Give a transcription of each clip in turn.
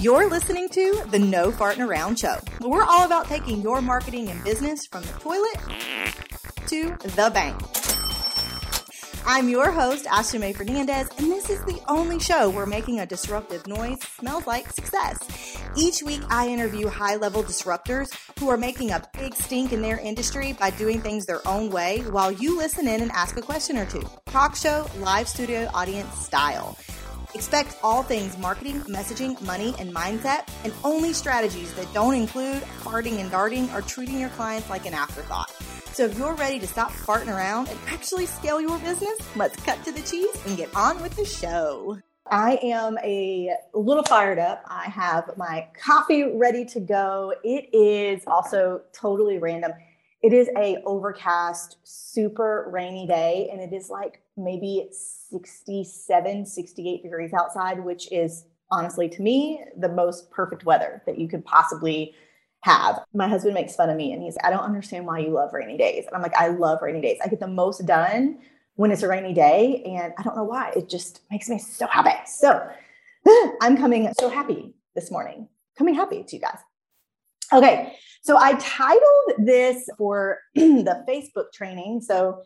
You're listening to the No Fartin' Around Show. We're all about taking your marketing and business from the toilet to the bank. I'm your host, Ashton Mae Fernandez, and this is the only show where making a disruptive noise smells like success. Each week, I interview high-level disruptors who are making a big stink in their industry by doing things their own way while you listen in and ask a question or two. Talk show, live studio audience style. Expect all things marketing, messaging, money, and mindset, and only strategies that don't include farting and darting or treating your clients like an afterthought. So if you're ready to stop farting around and actually scale your business, let's cut to the cheese and get on with the show. I am a little fired up. I have my coffee ready to go. It is also totally random. It is a overcast, super rainy day, and it is like maybe 67, 68 degrees outside, which is honestly, to me, the most perfect weather that you could possibly have. My husband makes fun of me and he's, I don't understand why you love rainy days. And I'm like, I love rainy days. I get the most done when it's a rainy day. And I don't know why. It just makes me so happy. So I'm coming so happy this morning, coming happy to you guys. Okay. So I titled this for the Facebook training. So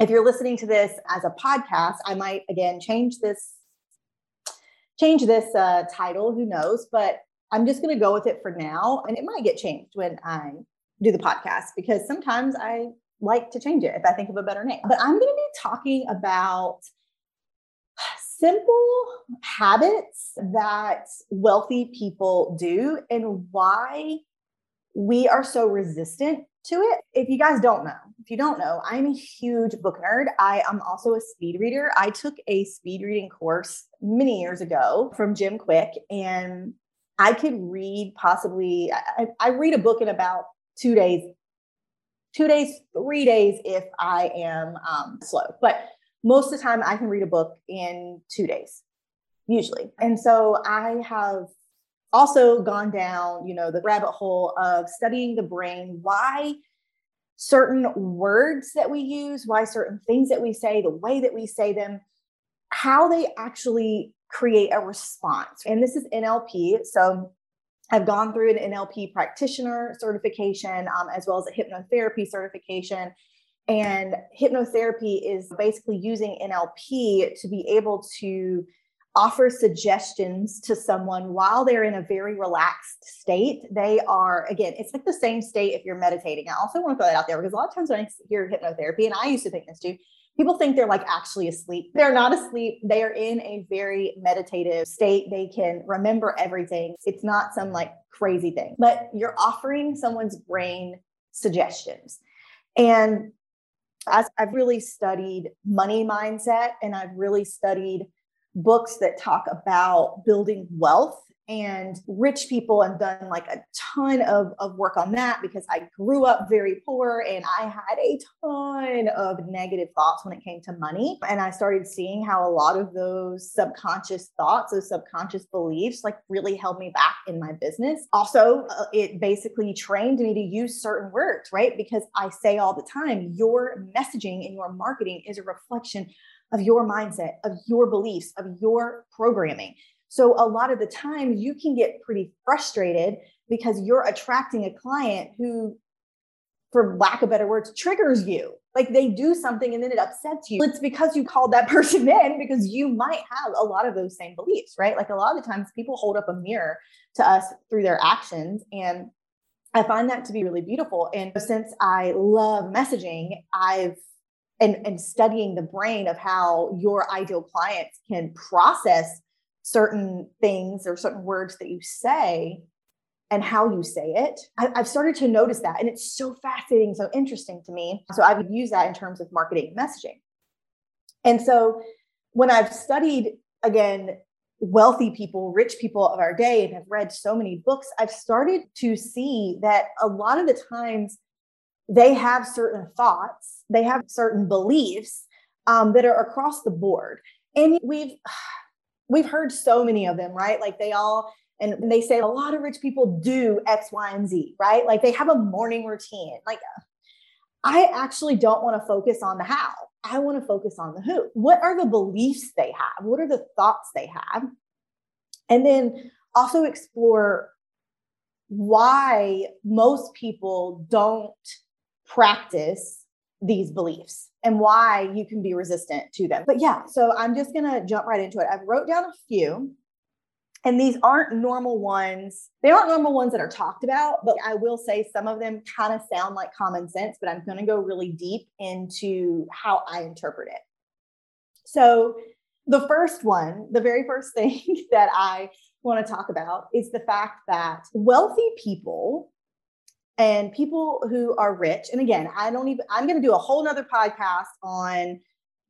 if you're listening to this as a podcast, I might again change this title, who knows, but I'm just going to go with it for now. And it might get changed when I do the podcast because sometimes I like to change it if I think of a better name. But I'm going to be talking about simple habits that wealthy people do and why we are so resistant to it. If you don't know, I'm a huge book nerd. I am also a speed reader. I took a speed reading course many years ago from Jim Quick, and I could read possibly, I read a book in about 3 days if I am slow. But most of the time I can read a book in 2 days, usually. And so I have also gone down, the rabbit hole of studying the brain, why certain words that we use, why certain things that we say, the way that we say them, how they actually create a response. And this is NLP. So I've gone through an NLP practitioner certification, as well as a hypnotherapy certification. And hypnotherapy is basically using NLP to be able to offer suggestions to someone while they're in a very relaxed state. They are, again, it's like the same state if you're meditating. I also want to throw that out there because a lot of times when I hear hypnotherapy, and I used to think this too, people think they're like actually asleep. They're not asleep. They are in a very meditative state. They can remember everything. It's not some like crazy thing, but you're offering someone's brain suggestions. And as I've really studied money mindset, and I've really studied books that talk about building wealth and rich people, and done like a ton of work on that because I grew up very poor and I had a ton of negative thoughts when it came to money. And I started seeing how a lot of those subconscious thoughts, those subconscious beliefs, like really held me back in my business. Also, it basically trained me to use certain words, right? Because I say all the time, your messaging and your marketing is a reflection of your mindset, of your beliefs, of your programming. So a lot of the time you can get pretty frustrated because you're attracting a client who, for lack of better words, triggers you. Like they do something and then it upsets you. It's because you called that person in because you might have a lot of those same beliefs, right? Like a lot of the times people hold up a mirror to us through their actions, and I find that to be really beautiful. And since I love messaging, I've and studying the brain of how your ideal clients can process certain things or certain words that you say and how you say it, I've started to notice that. And it's so fascinating, so interesting to me. So I would use that in terms of marketing and messaging. And so when I've studied, again, wealthy people, rich people of our day, and have read so many books, I've started to see that a lot of the times they have certain thoughts, they have certain beliefs that are across the board. And we've heard so many of them, right? Like and they say a lot of rich people do X, Y, and Z, right? Like they have a morning routine. Like I actually don't want to focus on the how. I want to focus on the who. What are the beliefs they have? What are the thoughts they have? And then also explore why most people don't practice these beliefs and why you can be resistant to them. But yeah, so I'm just going to jump right into it. I've wrote down a few, and these aren't normal ones. They aren't normal ones that are talked about, but I will say some of them kind of sound like common sense, but I'm going to go really deep into how I interpret it. So the first one, the very first thing that I want to talk about is the fact that wealthy people and people who are rich, and again, I'm going to do a whole nother podcast on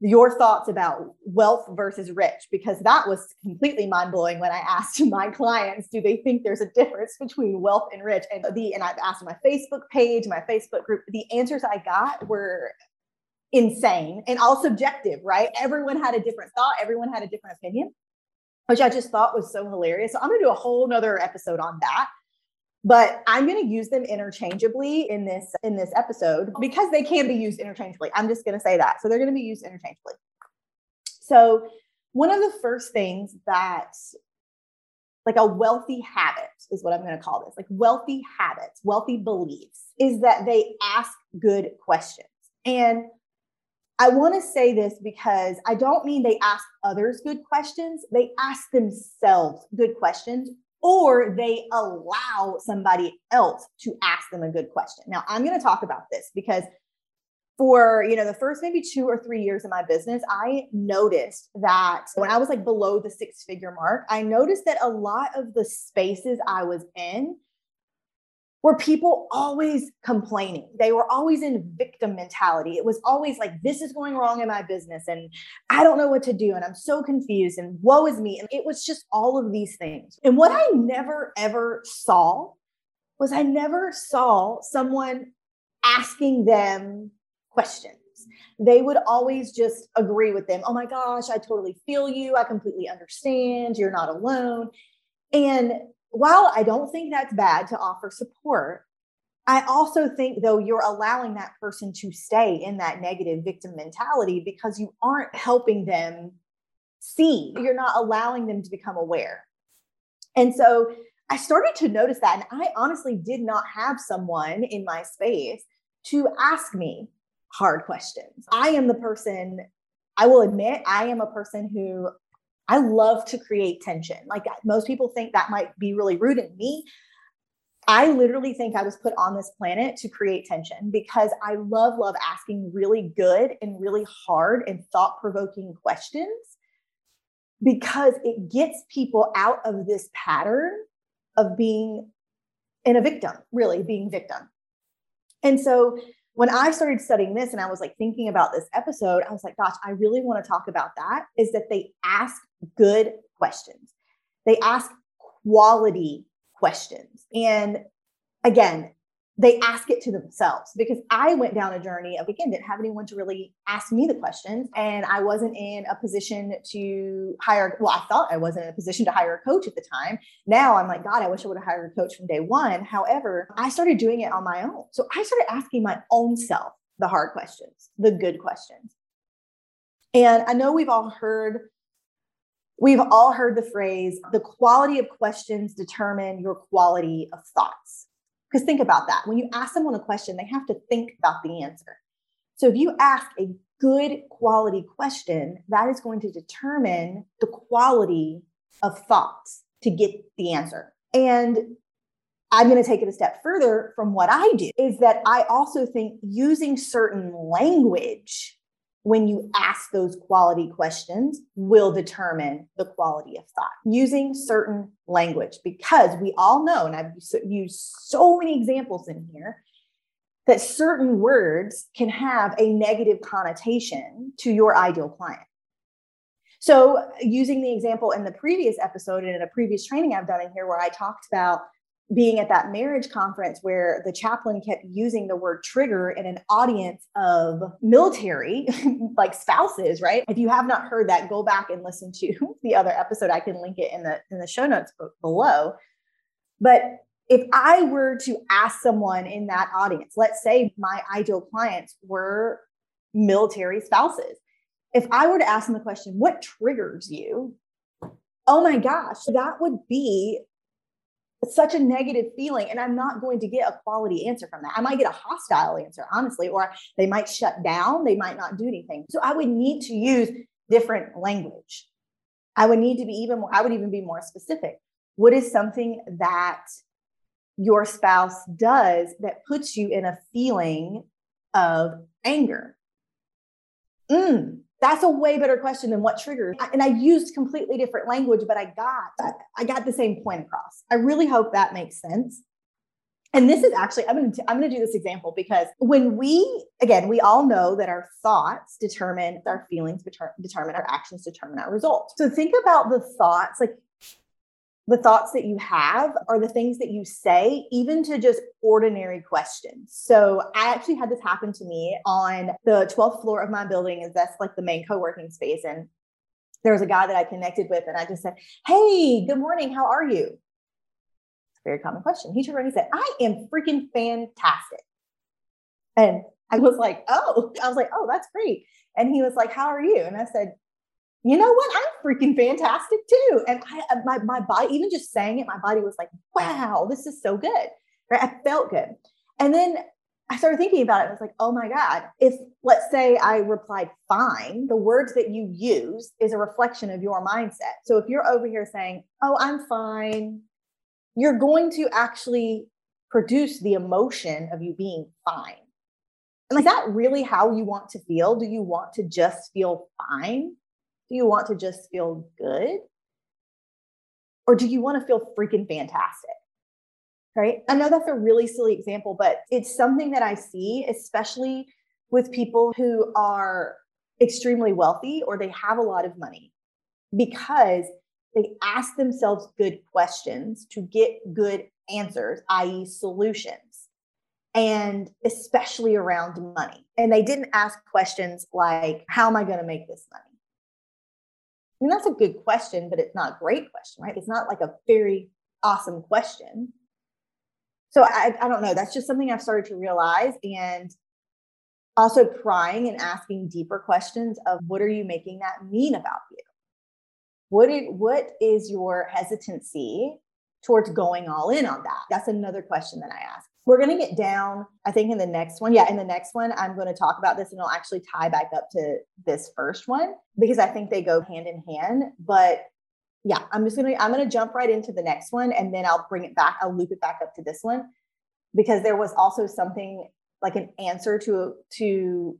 your thoughts about wealth versus rich, because that was completely mind blowing when I asked my clients, do they think there's a difference between wealth and rich? And I've asked my Facebook page, my Facebook group, the answers I got were insane and all subjective, right? Everyone had a different thought. Everyone had a different opinion, which I just thought was so hilarious. So I'm going to do a whole nother episode on that, but I'm going to use them interchangeably in this episode because they can be used interchangeably. I'm just going to say that. So they're going to be used interchangeably. So one of the first things that, like, a wealthy habit is what I'm going to call this, like wealthy habits, wealthy beliefs, is that they ask good questions. And I want to say this because I don't mean they ask others good questions. They ask themselves good questions, or they allow somebody else to ask them a good question. Now, I'm going to talk about this because for, the first maybe 2 or 3 years of my business, I noticed that when I was like below the 6-figure mark, I noticed that a lot of the spaces I was in were people always complaining. They were always in victim mentality. It was always like, this is going wrong in my business and I don't know what to do and I'm so confused and woe is me. And it was just all of these things. And what I never, ever saw was I never saw someone asking them questions. They would always just agree with them. Oh my gosh, I totally feel you. I completely understand. You're not alone. And while I don't think that's bad to offer support, I also think, though, you're allowing that person to stay in that negative victim mentality because you aren't helping them see. You're not allowing them to become aware. And so I started to notice that. And I honestly did not have someone in my space to ask me hard questions. I will admit, I am a person who I love to create tension. Like, most people think that might be really rude in me. I literally think I was put on this planet to create tension because I love, love asking really good and really hard and thought-provoking questions because it gets people out of this pattern of being victim. And so when I started studying this and I was like thinking about this episode, I was like, gosh, I really want to talk about that, is that they ask good questions. They ask quality questions. And again, they ask it to themselves because I went down a journey of, again, didn't have anyone to really ask me the questions. And I wasn't in a position to hire. Well, I thought I wasn't in a position to hire a coach at the time. Now I'm like, God, I wish I would have hired a coach from day one. However, I started doing it on my own. So I started asking my own self the hard questions, the good questions. And I know we've all heard the phrase, the quality of questions determine your quality of thoughts. Because think about that. When you ask someone a question, they have to think about the answer. So if you ask a good quality question, that is going to determine the quality of thoughts to get the answer. And I'm going to take it a step further from what I do, is that I also think using certain language when you ask those quality questions will determine the quality of thought, using certain language, because we all know, and I've used so many examples in here, that certain words can have a negative connotation to your ideal client. So using the example in the previous episode and in a previous training I've done in here where I talked about being at that marriage conference where the chaplain kept using the word trigger in an audience of military, like spouses, right? If you have not heard that, go back and listen to the other episode. I can link it in the show notes below. But if I were to ask someone in that audience, let's say my ideal clients were military spouses. If I were to ask them the question, what triggers you? Oh my gosh, that would be It's such a negative feeling, and I'm not going to get a quality answer from that. I might get a hostile answer, honestly, or they might shut down. They might not do anything. So I would need to use different language. I would need to be even more, I would even be more specific. What is something that your spouse does that puts you in a feeling of anger? That's a way better question than what triggers. And I used completely different language, but I got the same point across. I really hope that makes sense. And this is actually, I'm going to do this example because when we all know that our thoughts determine our feelings, determine our actions, determine our results. So think about the thoughts, like the thoughts that you have are the things that you say, even to just ordinary questions. So I actually had this happen to me on the 12th floor of my building. That's like the main co-working space. And there was a guy that I connected with and I just said, "Hey, good morning. How are you?" Very common question. He turned around and he said, "I am freaking fantastic." And I was like, oh, that's great. And he was like, "How are you?" And I said, "You know what? I'm freaking fantastic too." And my body, even just saying it, my body was like, wow, this is so good. Right? I felt good. And then I started thinking about it. I was like, oh my God, if let's say I replied fine, the words that you use is a reflection of your mindset. So if you're over here saying, "Oh, I'm fine," you're going to actually produce the emotion of you being fine. And is that really how you want to feel? Do you want to just feel fine? Do you want to just feel good? Or do you want to feel freaking fantastic? Right? I know that's a really silly example, but it's something that I see, especially with people who are extremely wealthy or they have a lot of money, because they ask themselves good questions to get good answers, i.e. solutions, and especially around money. And they didn't ask questions like, how am I going to make this money? I mean, that's a good question, but it's not a great question, right? It's not like a very awesome question. So I don't know. That's just something I've started to realize. And also prying and asking deeper questions of what are you making that mean about you? What is your hesitancy towards going all in on that? That's another question that I ask. We're going to get down, I think, in the next one. Yeah, in the next one, I'm going to talk about this and it'll actually tie back up to this first one because I think they go hand in hand. But yeah, I'm going to jump right into the next one and then I'll bring it back. I'll loop it back up to this one because there was also something like an answer to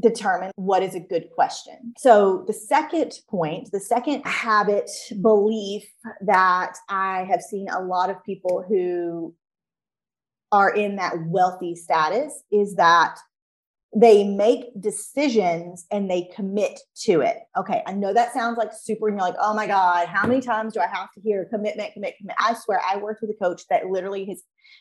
determine what is a good question. So the second habit, belief that I have seen a lot of people who are in that wealthy status is that they make decisions and they commit to it. Okay. I know that sounds like super, and you're like, oh my God, how many times do I have to hear commitment? I swear I worked with a coach that literally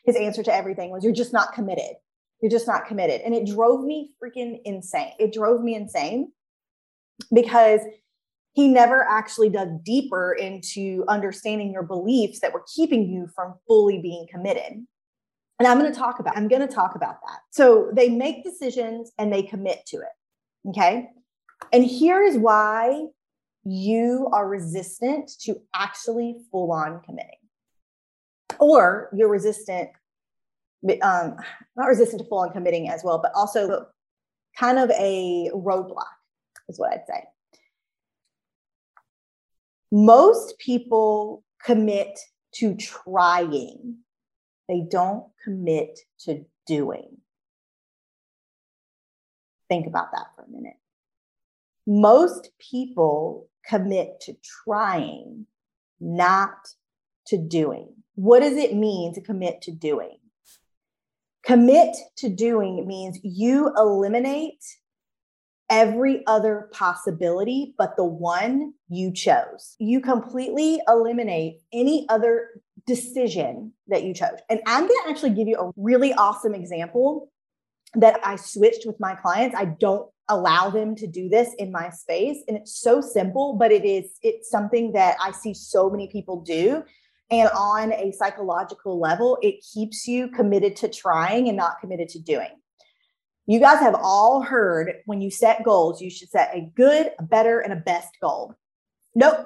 his answer to everything was, you're just not committed. And it drove me freaking insane. It drove me insane because he never actually dug deeper into understanding your beliefs that were keeping you from fully being committed. And I'm going to talk about that. So they make decisions and they commit to it. Okay. And here is why you are resistant to actually full on committing, or you're resistant, not resistant to full on committing as well, but also kind of a roadblock is what I'd say. Most people commit to trying. They don't commit to doing. Think about that for a minute. Most people commit to trying, not to doing. What does it mean to commit to doing? Commit to doing means you eliminate every other possibility but the one you chose. You completely eliminate any other decision that you chose. And I'm going to actually give you a really awesome example that I switched with my clients. I don't allow them to do this in my space. And it's so simple, but it's something that I see so many people do. And on a psychological level, it keeps you committed to trying and not committed to doing. You guys have all heard when you set goals, you should set a good, a better, and a best goal. Nope.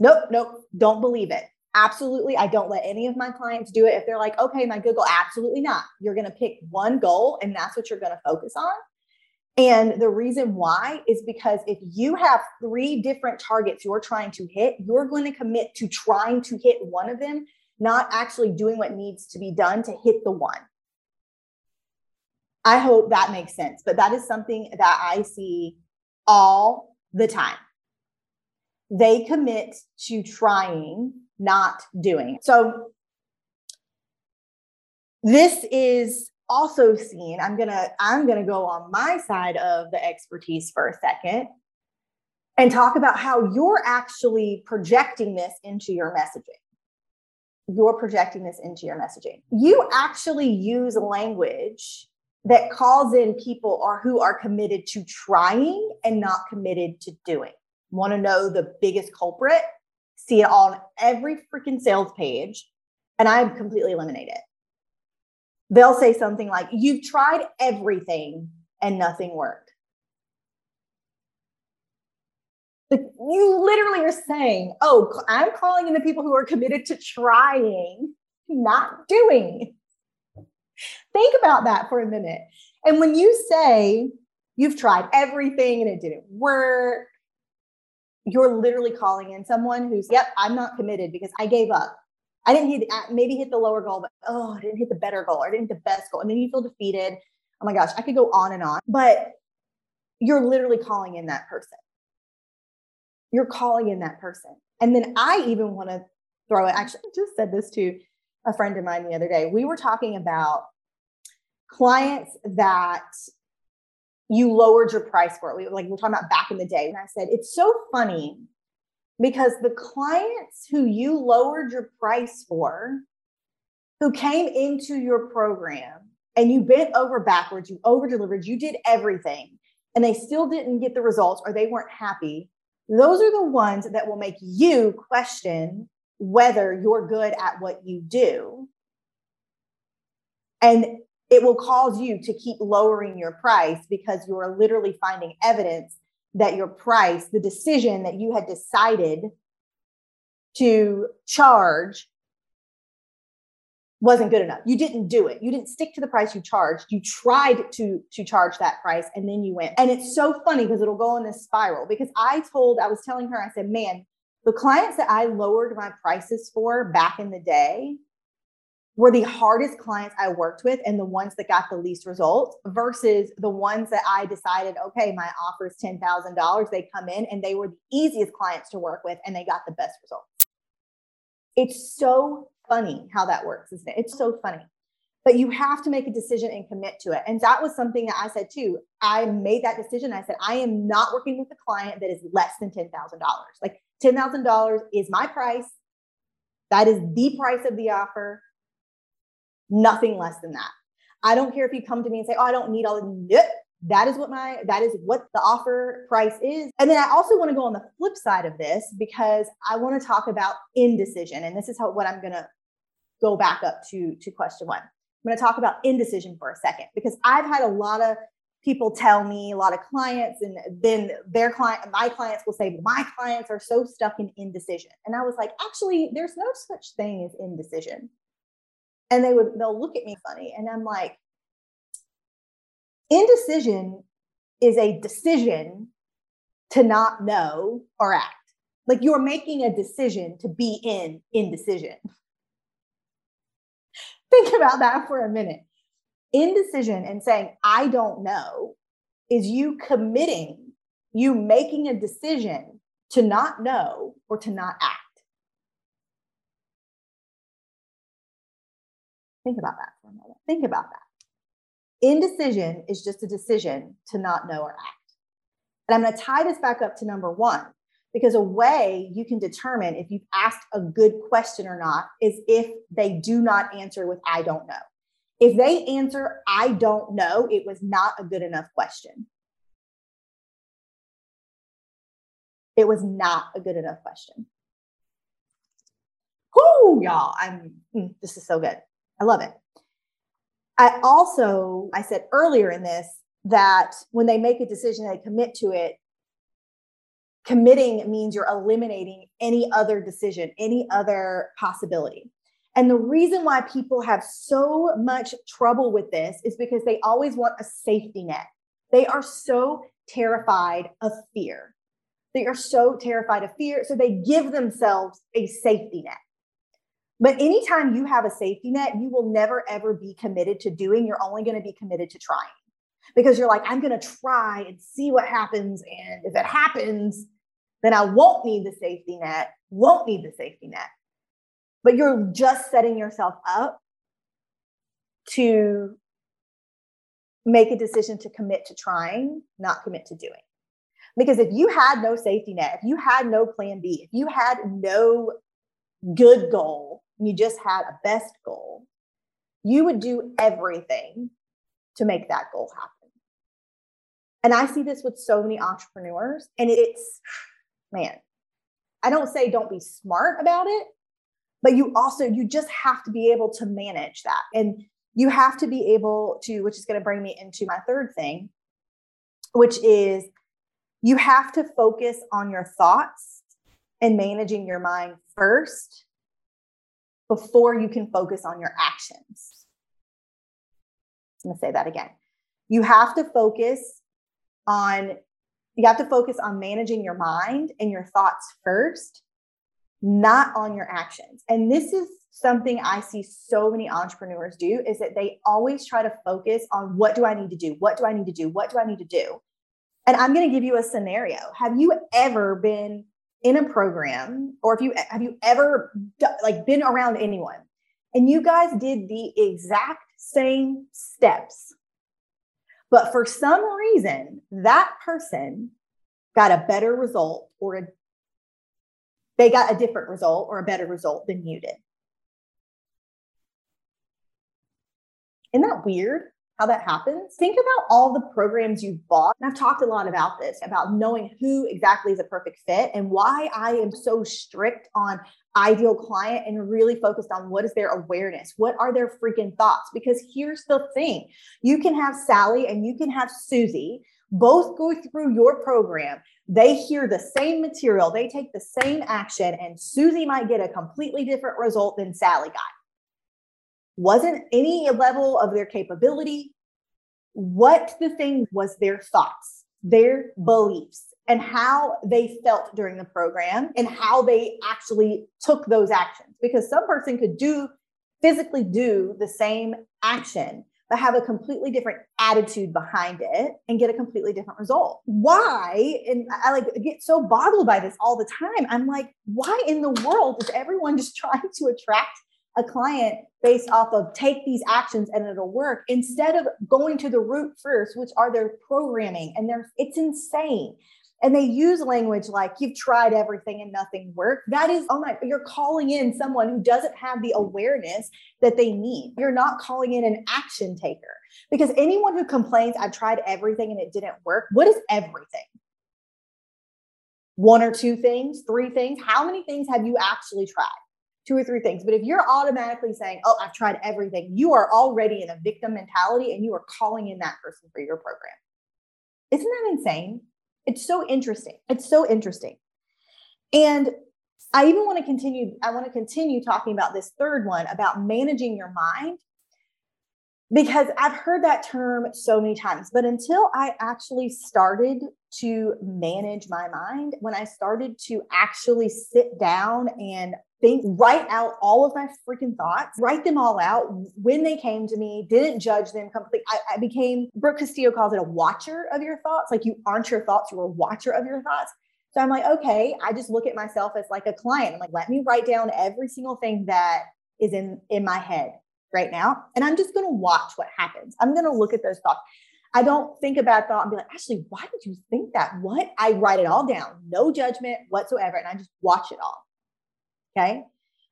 Don't believe it. Absolutely. I don't let any of my clients do it. If they're like, okay, my good goal, absolutely not. You're going to pick one goal and that's what you're going to focus on. And the reason why is because if you have three different targets you're trying to hit, you're going to commit to trying to hit one of them, not actually doing what needs to be done to hit the one. I hope that makes sense, but that is something that I see all the time. They commit to trying, not doing. So this is also seen. I'm going to go on my side of the expertise for a second and talk about how you're actually projecting this into your messaging. You're projecting this into your messaging. You actually use language that calls in people or who are committed to trying and not committed to doing. Want to know the biggest culprit? See it on every freaking sales page, and I completely eliminate it. They'll say something like, you've tried everything and nothing worked. Like, you literally are saying, oh, I'm calling in the people who are committed to trying, not doing. Think about that for a minute. And when you say you've tried everything and it didn't work, you're literally calling in someone who's, yep, I'm not committed because I gave up. I didn't maybe hit the lower goal, but oh, I didn't hit the better goal. I didn't hit the best goal. And then you feel defeated. Oh my gosh, I could go on and on, but you're literally calling in that person. You're calling in that person. And then I even want to throw it. Actually, I just said this to a friend of mine the other day. We were talking about clients that you lowered your price for. We're talking about back in the day. And I said, it's so funny because the clients who you lowered your price for, who came into your program and you bent over backwards, you over-delivered, you did everything, and they still didn't get the results or they weren't happy. Those are the ones that will make you question whether you're good at what you do. And it will cause you to keep lowering your price because you are literally finding evidence that your price, the decision that you had decided to charge, wasn't good enough. You didn't do it. You didn't stick to the price you charged. You tried to charge that price and then you went. And it's so funny because it'll go in this spiral because I was telling her, I said, man, the clients that I lowered my prices for back in the day were the hardest clients I worked with and the ones that got the least results versus the ones that I decided, okay, my offer is $10,000. They come in and they were the easiest clients to work with and they got the best results. It's so funny how that works, isn't it? It's so funny, but you have to make a decision and commit to it. And that was something that I said too. I made that decision. I said, I am not working with a client that is less than $10,000. Like $10,000 is my price. That is the price of the offer. Nothing less than that. I don't care if you come to me and say, oh, I don't need all the, nope. That is what the offer price is. And then I also want to go on the flip side of this because I want to talk about indecision. And this is what I'm going to go back up to question one. I'm going to talk about indecision for a second because I've had a lot of people tell me, a lot of clients, and then my clients will say, my clients are so stuck in indecision. And I was like, actually, there's no such thing as indecision. And they'll look at me funny. And I'm like, indecision is a decision to not know or act. Like you're making a decision to be in indecision. Think about that for a minute. Indecision and saying, I don't know, is you committing, you making a decision to not know or to not act. Think about that for a moment. Think about that. Indecision is just a decision to not know or act. And I'm going to tie this back up to number one, because a way you can determine if you've asked a good question or not is if they do not answer with, I don't know. If they answer, I don't know, it was not a good enough question. It was not a good enough question. Whoo, y'all, this is so good. I love it. I said earlier in this that when they make a decision, they commit to it. Committing means you're eliminating any other decision, any other possibility. And the reason why people have so much trouble with this is because they always want a safety net. They are so terrified of fear. They are so terrified of fear. So they give themselves a safety net. But anytime you have a safety net, you will never, ever be committed to doing. You're only going to be committed to trying, because you're like, I'm going to try and see what happens. And if it happens, then I won't need the safety net, won't need the safety net. But you're just setting yourself up to make a decision to commit to trying, not commit to doing. Because if you had no safety net, if you had no plan B, if you had no good goal, and you just had a best goal, you would do everything to make that goal happen. And I see this with so many entrepreneurs, and it's, man, I don't say don't be smart about it, but you just have to be able to manage that. And you have to be able to, which is going to bring me into my third thing, which is you have to focus on your thoughts and managing your mind first before you can focus on your actions. I'm going to say that again. You have to focus on managing your mind and your thoughts first, not on your actions. And this is something I see so many entrepreneurs do, is that they always try to focus on what do I need to do? And I'm going to give you a scenario. Have you ever been in a program, or have you ever been around anyone, and you guys did the exact same steps, but for some reason that person got a better result, or they got a different result or a better result than you did? Isn't that weird how that happens? Think about all the programs you've bought. And I've talked a lot about this, about knowing who exactly is a perfect fit, and why I am so strict on ideal client and really focused on what is their awareness? What are their freaking thoughts? Because here's the thing. You can have Sally and you can have Susie both go through your program. They hear the same material. They take the same action, and Susie might get a completely different result than Sally got. Wasn't any level of their capability. What the thing was their thoughts, their beliefs, and how they felt during the program, and how they actually took those actions. Because some person could physically do the same action, but have a completely different attitude behind it and get a completely different result. Why? And I get so boggled by this all the time. I'm like, why in the world is everyone just trying to attract a client based off of take these actions and it'll work, instead of going to the root first, which are their programming? And it's insane. And they use language like, you've tried everything and nothing worked. That is, you're calling in someone who doesn't have the awareness that they need. You're not calling in an action taker, because anyone who complains, I tried everything and it didn't work. What is everything? One or two things, three things. How many things have you actually tried? Two or three things. But if you're automatically saying, oh, I've tried everything, you are already in a victim mentality, and you are calling in that person for your program. Isn't that insane? It's so interesting. And I want to continue talking about this third one, about managing your mind, because I've heard that term so many times, but until I actually started to manage my mind, when I started to actually sit down and think, write out all of my freaking thoughts, write them all out when they came to me, didn't judge them completely. I became, Brooke Castillo calls it, a watcher of your thoughts. Like, you aren't your thoughts, you're a watcher of your thoughts. So I'm like, okay, I just look at myself as like a client. I'm like, let me write down every single thing that is in my head right now. And I'm just going to watch what happens. I'm going to look at those thoughts. I don't think about thought and be like, Ashley, why did you think that? What? I write it all down, no judgment whatsoever. And I just watch it all. Okay.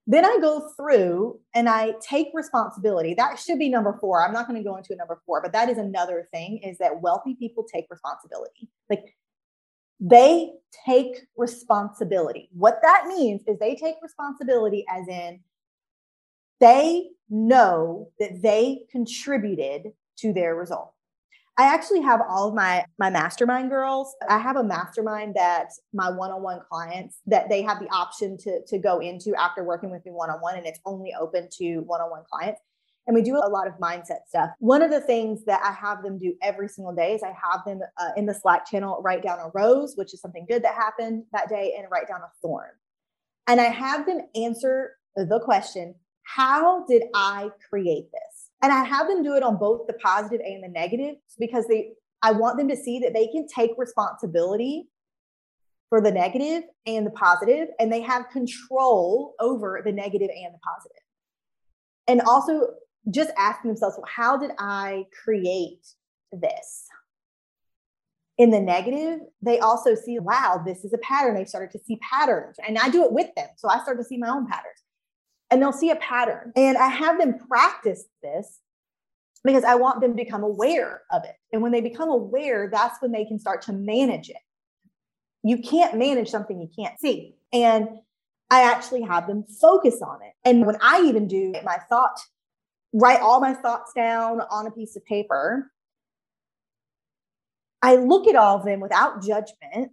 Then I go through and I take responsibility. That should be number 4. I'm not going to go into number 4, but that is another thing, is that wealthy people take responsibility. Like, they take responsibility. What that means is they take responsibility as in they know that they contributed to their result. I actually have all of my mastermind girls. I have a mastermind that my one-on-one clients, that they have the option to go into after working with me one-on-one, and it's only open to one-on-one clients. And we do a lot of mindset stuff. One of the things that I have them do every single day is I have them in the Slack channel, write down a rose, which is something good that happened that day, and write down a thorn. And I have them answer the question, how did I create this? And I have them do it on both the positive and the negative, because I want them to see that they can take responsibility for the negative and the positive, and they have control over the negative and the positive. And also just asking themselves, well, how did I create this? In the negative, they also see, wow, this is a pattern. They've started to see patterns, and I do it with them. So I start to see my own patterns, and they'll see a pattern. And I have them practice this because I want them to become aware of it. And when they become aware, that's when they can start to manage it. You can't manage something you can't see. And I actually have them focus on it. And when I even do write all my thoughts down on a piece of paper, I look at all of them without judgment.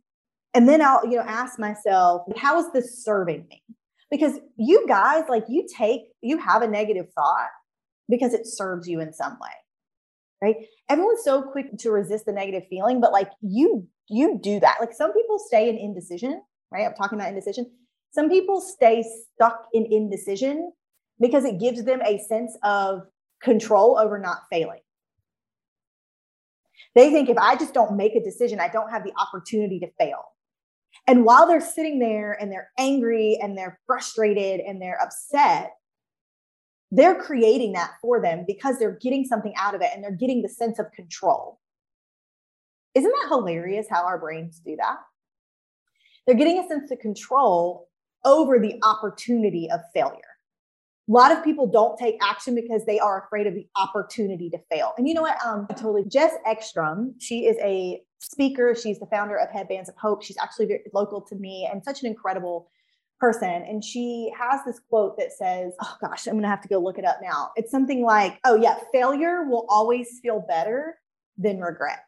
And then I'll, ask myself, how is this serving me? Because you guys, you have a negative thought because it serves you in some way, right? Everyone's so quick to resist the negative feeling, but you do that. Some people stay in indecision, right? I'm talking about indecision. Some people stay stuck in indecision because it gives them a sense of control over not failing. They think if I just don't make a decision, I don't have the opportunity to fail. And while they're sitting there and they're angry and they're frustrated and they're upset, they're creating that for them because they're getting something out of it and they're getting the sense of control. Isn't that hilarious how our brains do that? They're getting a sense of control over the opportunity of failure. A lot of people don't take action because they are afraid of the opportunity to fail. And you know what? Jess Ekstrom, she is a speaker. She's the founder of Headbands of Hope. She's actually very local to me and such an incredible person. And she has this quote that says, oh gosh, I'm going to have to go look it up now. It's something like, oh yeah, failure will always feel better than regret.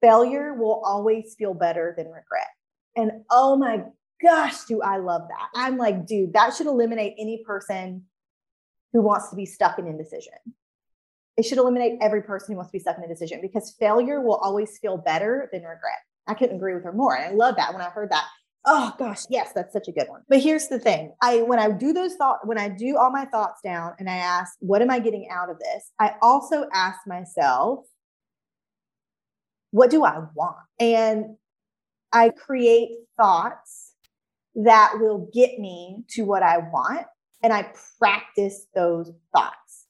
Failure will always feel better than regret. And oh my gosh, do I love that? I'm like, dude, that should eliminate any person who wants to be stuck in indecision. It should eliminate every person who wants to be stuck in indecision, because failure will always feel better than regret. I couldn't agree with her more. And I love that when I heard that. Oh gosh, yes, that's such a good one. But here's the thing. When I do all my thoughts down and I ask, what am I getting out of this? I also ask myself, what do I want? And I create thoughts that will get me to what I want. And I practice those thoughts.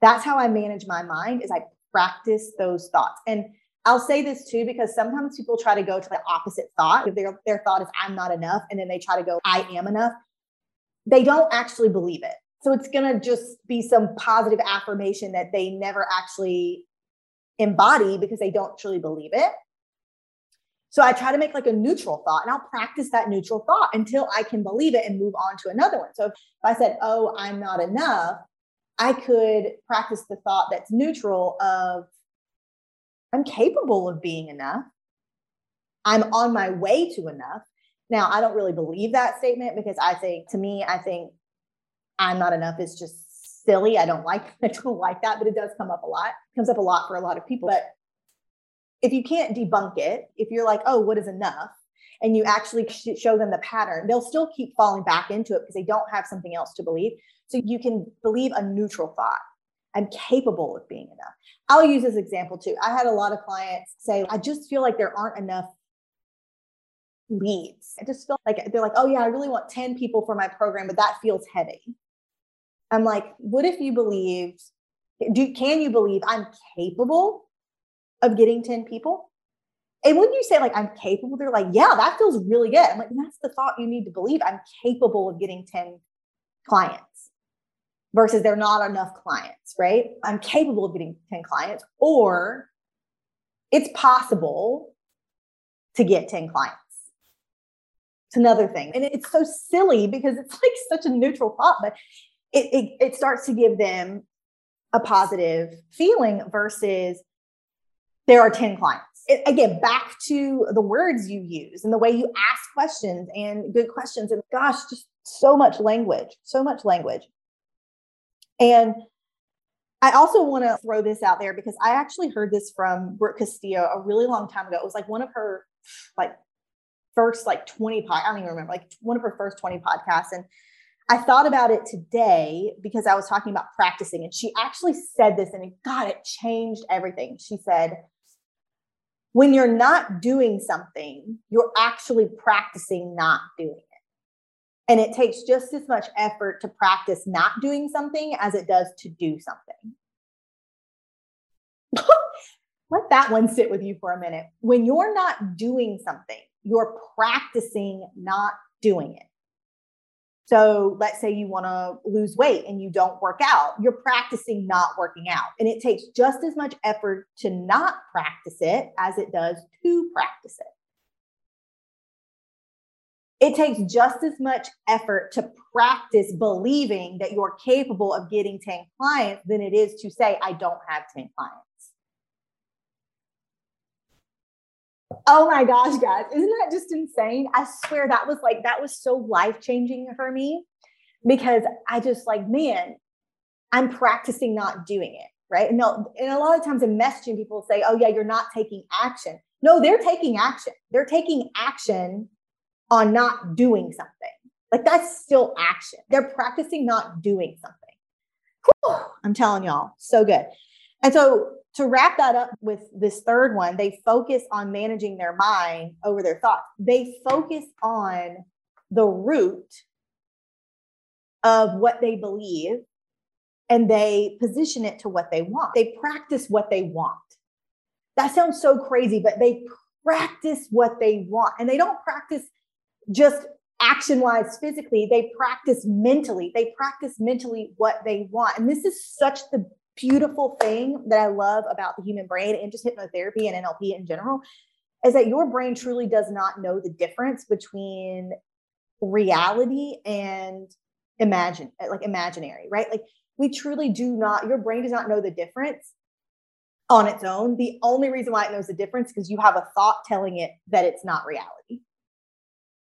That's how I manage my mind, is I practice those thoughts. And I'll say this too, because sometimes people try to go to the opposite thought. If their thought is I'm not enough, and then they try to go, I am enough, they don't actually believe it. So it's going to just be some positive affirmation that they never actually embody because they don't truly believe it. So I try to make a neutral thought, and I'll practice that neutral thought until I can believe it and move on to another one. So if I said, oh, I'm not enough, I could practice the thought that's neutral of I'm capable of being enough. I'm on my way to enough. Now, I don't really believe that statement because I think I'm not enough is just silly. I don't like that, but it does come up a lot. It comes up a lot for a lot of people. But if you can't debunk it, if you're like, oh, what is enough? And you actually show them the pattern, they'll still keep falling back into it because they don't have something else to believe. So you can believe a neutral thought. I'm capable of being enough. I'll use this example too. I had a lot of clients say, I just feel like there aren't enough leads. I just feel like they're like, oh yeah, I really want 10 people for my program, but that feels heavy. I'm like, what if you believed, can you believe I'm capable of getting 10 people? And when you say I'm capable, they're like, yeah, that feels really good. I'm like, that's the thought you need to believe. I'm capable of getting 10 clients versus they're not enough clients, right? I'm capable of getting 10 clients, or it's possible to get 10 clients. It's another thing. And it's so silly because it's such a neutral thought, but it starts to give them a positive feeling versus there are 10 clients. Again, back to the words you use and the way you ask questions and good questions. And gosh, just so much language. And I also want to throw this out there because I actually heard this from Brooke Castillo a really long time ago. It was like one of her first 20 podcasts. And I thought about it today because I was talking about practicing, and she actually said this, and God, it changed everything. She said, when you're not doing something, you're actually practicing not doing it. And it takes just as much effort to practice not doing something as it does to do something. Let that one sit with you for a minute. When you're not doing something, you're practicing not doing it. So let's say you want to lose weight and you don't work out. You're practicing not working out. And it takes just as much effort to not practice it as it does to practice it. It takes just as much effort to practice believing that you're capable of getting 10 clients than it is to say, I don't have 10 clients. Oh my gosh, guys, isn't that just insane? I swear that was so life-changing for me, because I just I'm practicing not doing it, right? No, and a lot of times in messaging, people say, oh yeah, you're not taking action. No, they're taking action. They're taking action on not doing something. Like, that's still action. They're practicing not doing something. Whew, I'm telling y'all, so good. And so to wrap that up with this third one, they focus on managing their mind over their thoughts. They focus on the root of what they believe, and they position it to what they want. They practice what they want. That sounds so crazy, but they practice what they want. And they don't practice just action-wise physically. They practice mentally. They practice mentally what they want. And this is such the beautiful thing that I love about the human brain and just hypnotherapy and NLP in general, is that your brain truly does not know the difference between reality and imaginary, right? Like, we truly do not, your brain does not know the difference on its own. The only reason why it knows the difference is because you have a thought telling it that it's not reality.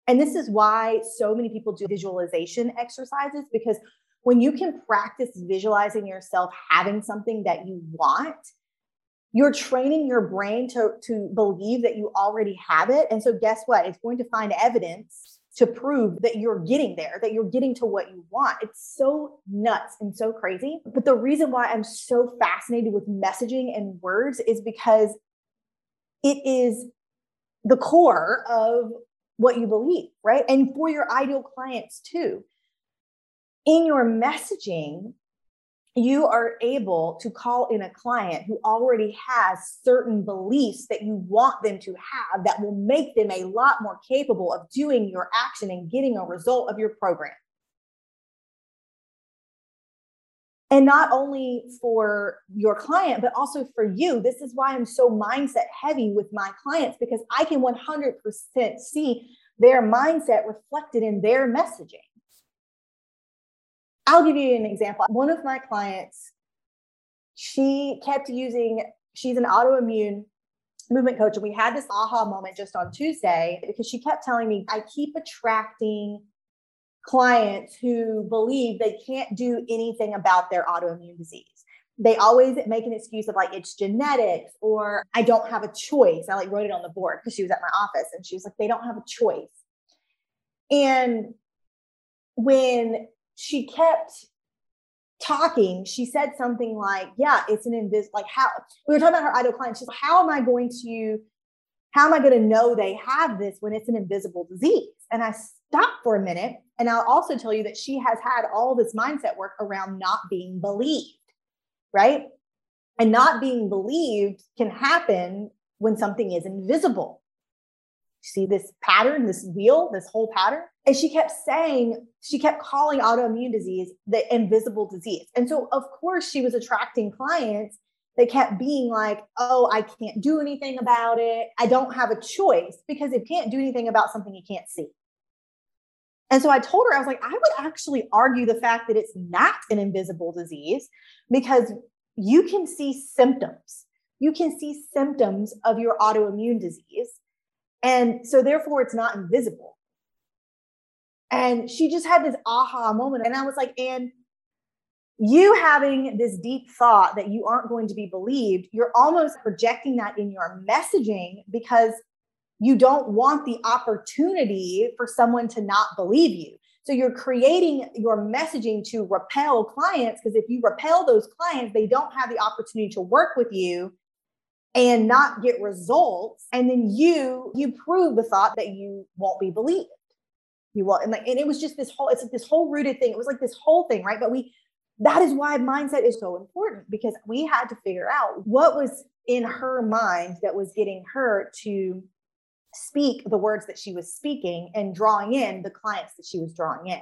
And this is why so many people do visualization exercises, because when you can practice visualizing yourself having something that you want, you're training your brain to believe that you already have it. And so guess what? It's going to find evidence to prove that you're getting there, that you're getting to what you want. It's so nuts and so crazy. But the reason why I'm so fascinated with messaging and words is because it is the core of what you believe, right? And for your ideal clients too. In your messaging, you are able to call in a client who already has certain beliefs that you want them to have that will make them a lot more capable of doing your action and getting a result of your program. And not only for your client, but also for you. This is why I'm so mindset heavy with my clients, because I can 100% see their mindset reflected in their messaging. I'll give you an example. One of my clients, she's an autoimmune movement coach. And we had this aha moment just on Tuesday, because she kept telling me, I keep attracting clients who believe they can't do anything about their autoimmune disease. They always make an excuse of it's genetics, or I don't have a choice. I wrote it on the board because she was at my office, and she was like, they don't have a choice. And when she kept talking, she said something like, yeah, it's an invisible, how we were talking about her ideal client. She's like, how am I going to know they have this when it's an invisible disease? And I stopped for a minute. And I'll also tell you that she has had all this mindset work around not being believed, right? And not being believed can happen when something is invisible. See this pattern, this wheel, this whole pattern. And she kept calling autoimmune disease the invisible disease. And so of course she was attracting clients that kept being like, oh, I can't do anything about it. I don't have a choice, because you can't do anything about something you can't see. And so I told her, I was like, I would actually argue the fact that it's not an invisible disease, because you can see symptoms. You can see symptoms of your autoimmune disease. And so therefore it's not invisible. And she just had this aha moment. And I was like, Ann, you having this deep thought that you aren't going to be believed, you're almost projecting that in your messaging because you don't want the opportunity for someone to not believe you. So you're creating your messaging to repel clients, because if you repel those clients, they don't have the opportunity to work with you and not get results. And then you prove the thought that you won't be believed. You won't. And it was just this whole, it's like this whole rooted thing. It was like this whole thing, right? But that is why mindset is so important, because we had to figure out what was in her mind that was getting her to speak the words that she was speaking and drawing in the clients that she was drawing in.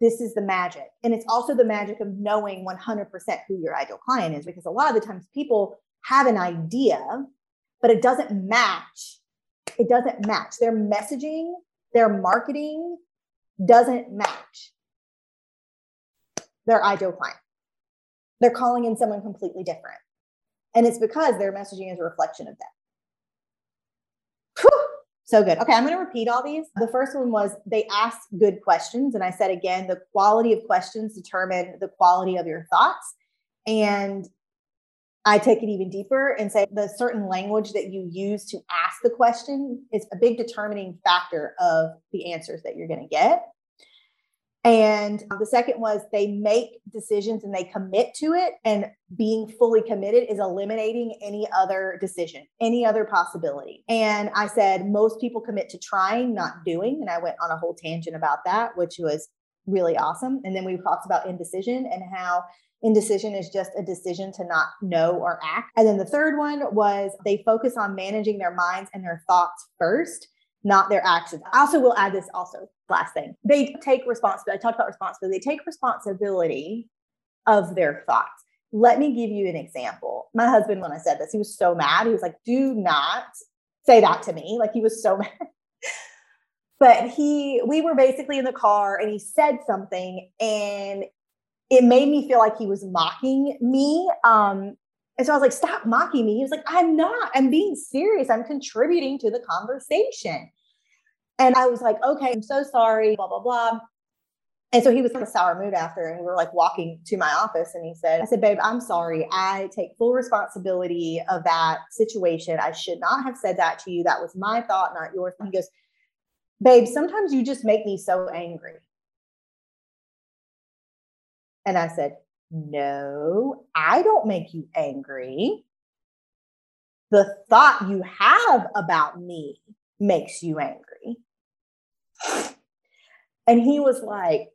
This is the magic. And it's also the magic of knowing 100% who your ideal client is, because a lot of the times people have an idea, but it doesn't match. It doesn't match. Their messaging, their marketing doesn't match their ideal client. They're calling in someone completely different. And it's because their messaging is a reflection of them. So good. Okay, I'm going to repeat all these. The first one was they asked good questions. And I said, again, the quality of questions determine the quality of your thoughts. And I take it even deeper and say the certain language that you use to ask the question is a big determining factor of the answers that you're going to get. And the second was they make decisions and they commit to it. And being fully committed is eliminating any other decision, any other possibility. And I said, most people commit to trying, not doing. And I went on a whole tangent about that, which was really awesome. And then we talked about indecision and how indecision is just a decision to not know or act. And then the third one was they focus on managing their minds and their thoughts first, not their actions. I also will add this also, last thing. They take responsibility. I talked about responsibility. They take responsibility of their thoughts. Let me give you an example. My husband, when I said this, he was so mad. He was like, do not say that to me. Like, he was so mad. But we were basically in the car and he said something and it made me feel like he was mocking me. And so I was like, stop mocking me. He was like, I'm not. I'm being serious. I'm contributing to the conversation. And I was like, okay, I'm so sorry, blah, blah, blah. And so he was in a sour mood after, and we were like walking to my office and I said, babe, I'm sorry. I take full responsibility of that situation. I should not have said that to you. That was my thought, not yours. And he goes, babe, sometimes you just make me so angry. And I said, no, I don't make you angry. The thought you have about me makes you angry. And he was like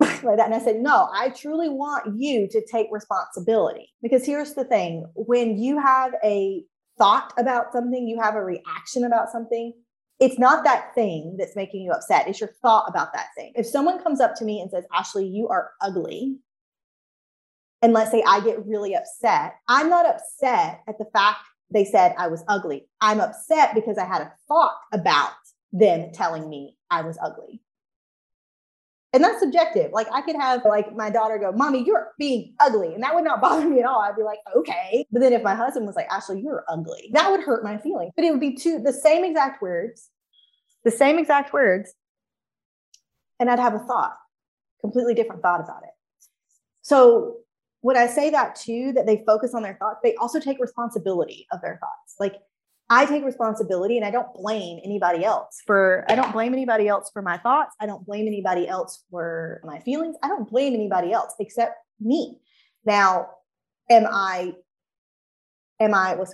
that. And I said, no, I truly want you to take responsibility. Because here's the thing. When you have a thought about something, you have a reaction about something, it's not that thing that's making you upset. It's your thought about that thing. If someone comes up to me and says, Ashley, you are ugly, and let's say I get really upset, I'm not upset at the fact they said I was ugly. I'm upset because I had a thought about them telling me I was ugly. And that's subjective. Like, I could have my daughter go, mommy, you're being ugly. And that would not bother me at all. I'd be like, okay. But then if my husband was like, Ashley, you're ugly, that would hurt my feelings. But it would be the same exact words. And I'd have a thought, completely different thought about it. So when I say that too, that they focus on their thoughts, they also take responsibility of their thoughts. Like, I take responsibility and I don't blame anybody else for my thoughts. I don't blame anybody else for my feelings. I don't blame anybody else except me. Now, what's the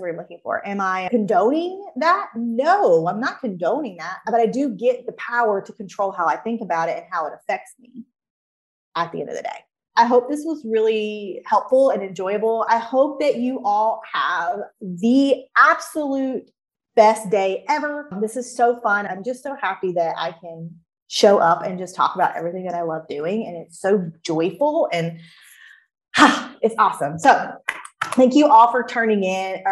word I'm looking for? Am I condoning that? No, I'm not condoning that, but I do get the power to control how I think about it and how it affects me at the end of the day. I hope this was really helpful and enjoyable. I hope that you all have the absolute best day ever. This is so fun. I'm just so happy that I can show up and just talk about everything that I love doing. And it's so joyful and it's awesome. So thank you all for tuning in,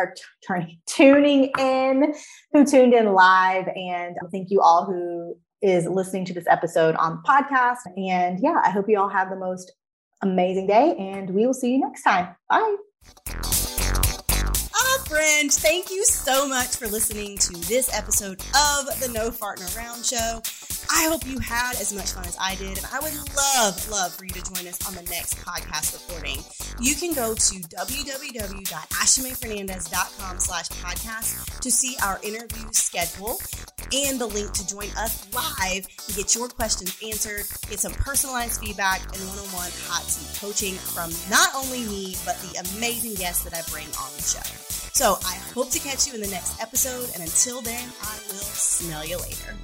who tuned in live. And thank you all who is listening to this episode on the podcast. And yeah, I hope you all have the most amazing day, and we will see you next time. Bye. Friend, thank you so much for listening to this episode of the No Fartin' Around Show. I hope you had as much fun as I did, and I would love for you to join us on the next podcast recording. You can go to www.ashtonmayfernandez.com/podcast to see our interview schedule and the link to join us live and get your questions answered, get some personalized feedback, and one-on-one hot seat coaching from not only me, but the amazing guests that I bring on the show. So I hope to catch you in the next episode, and until then, I will smell you later.